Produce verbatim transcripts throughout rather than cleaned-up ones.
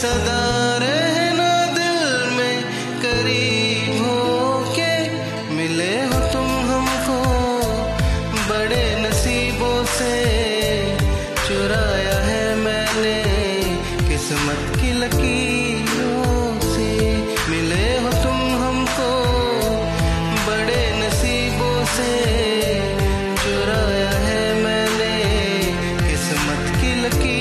सदा रहना दिल में, करीब होके मिले हो तुम हमको। बड़े नसीबों से चुराया है मैंने, किस्मत की लकीरों से मिले हो तुम हमको। बड़े नसीबों से चुराया है मैंने, किस्मत की लकीरों से।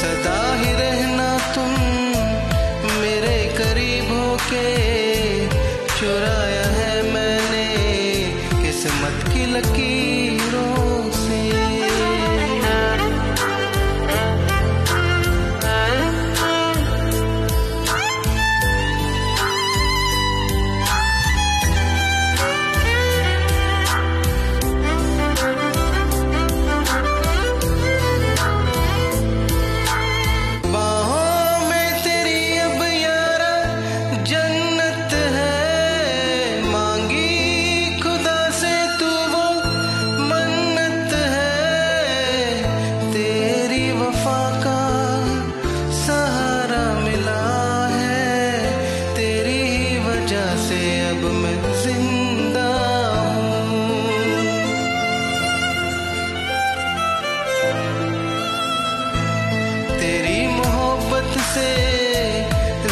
चुराया है मैंने किस्मत की लकीरों से। अब मैं जिंदा हूँ, तेरी मोहब्बत से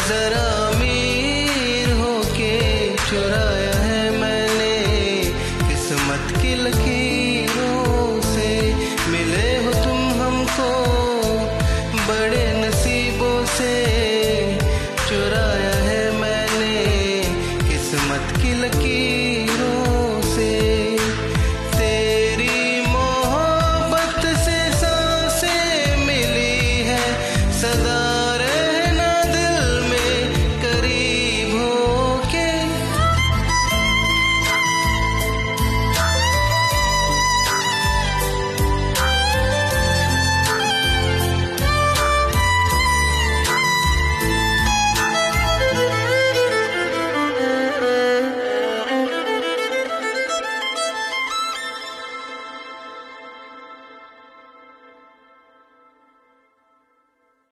जरा अमीर होके। चुराया है मैंने किस्मत की लकीरों से, मिले हो तुम हमको। बड़े नसीबों से चुराया है मैंने किस्मत की लकीरों।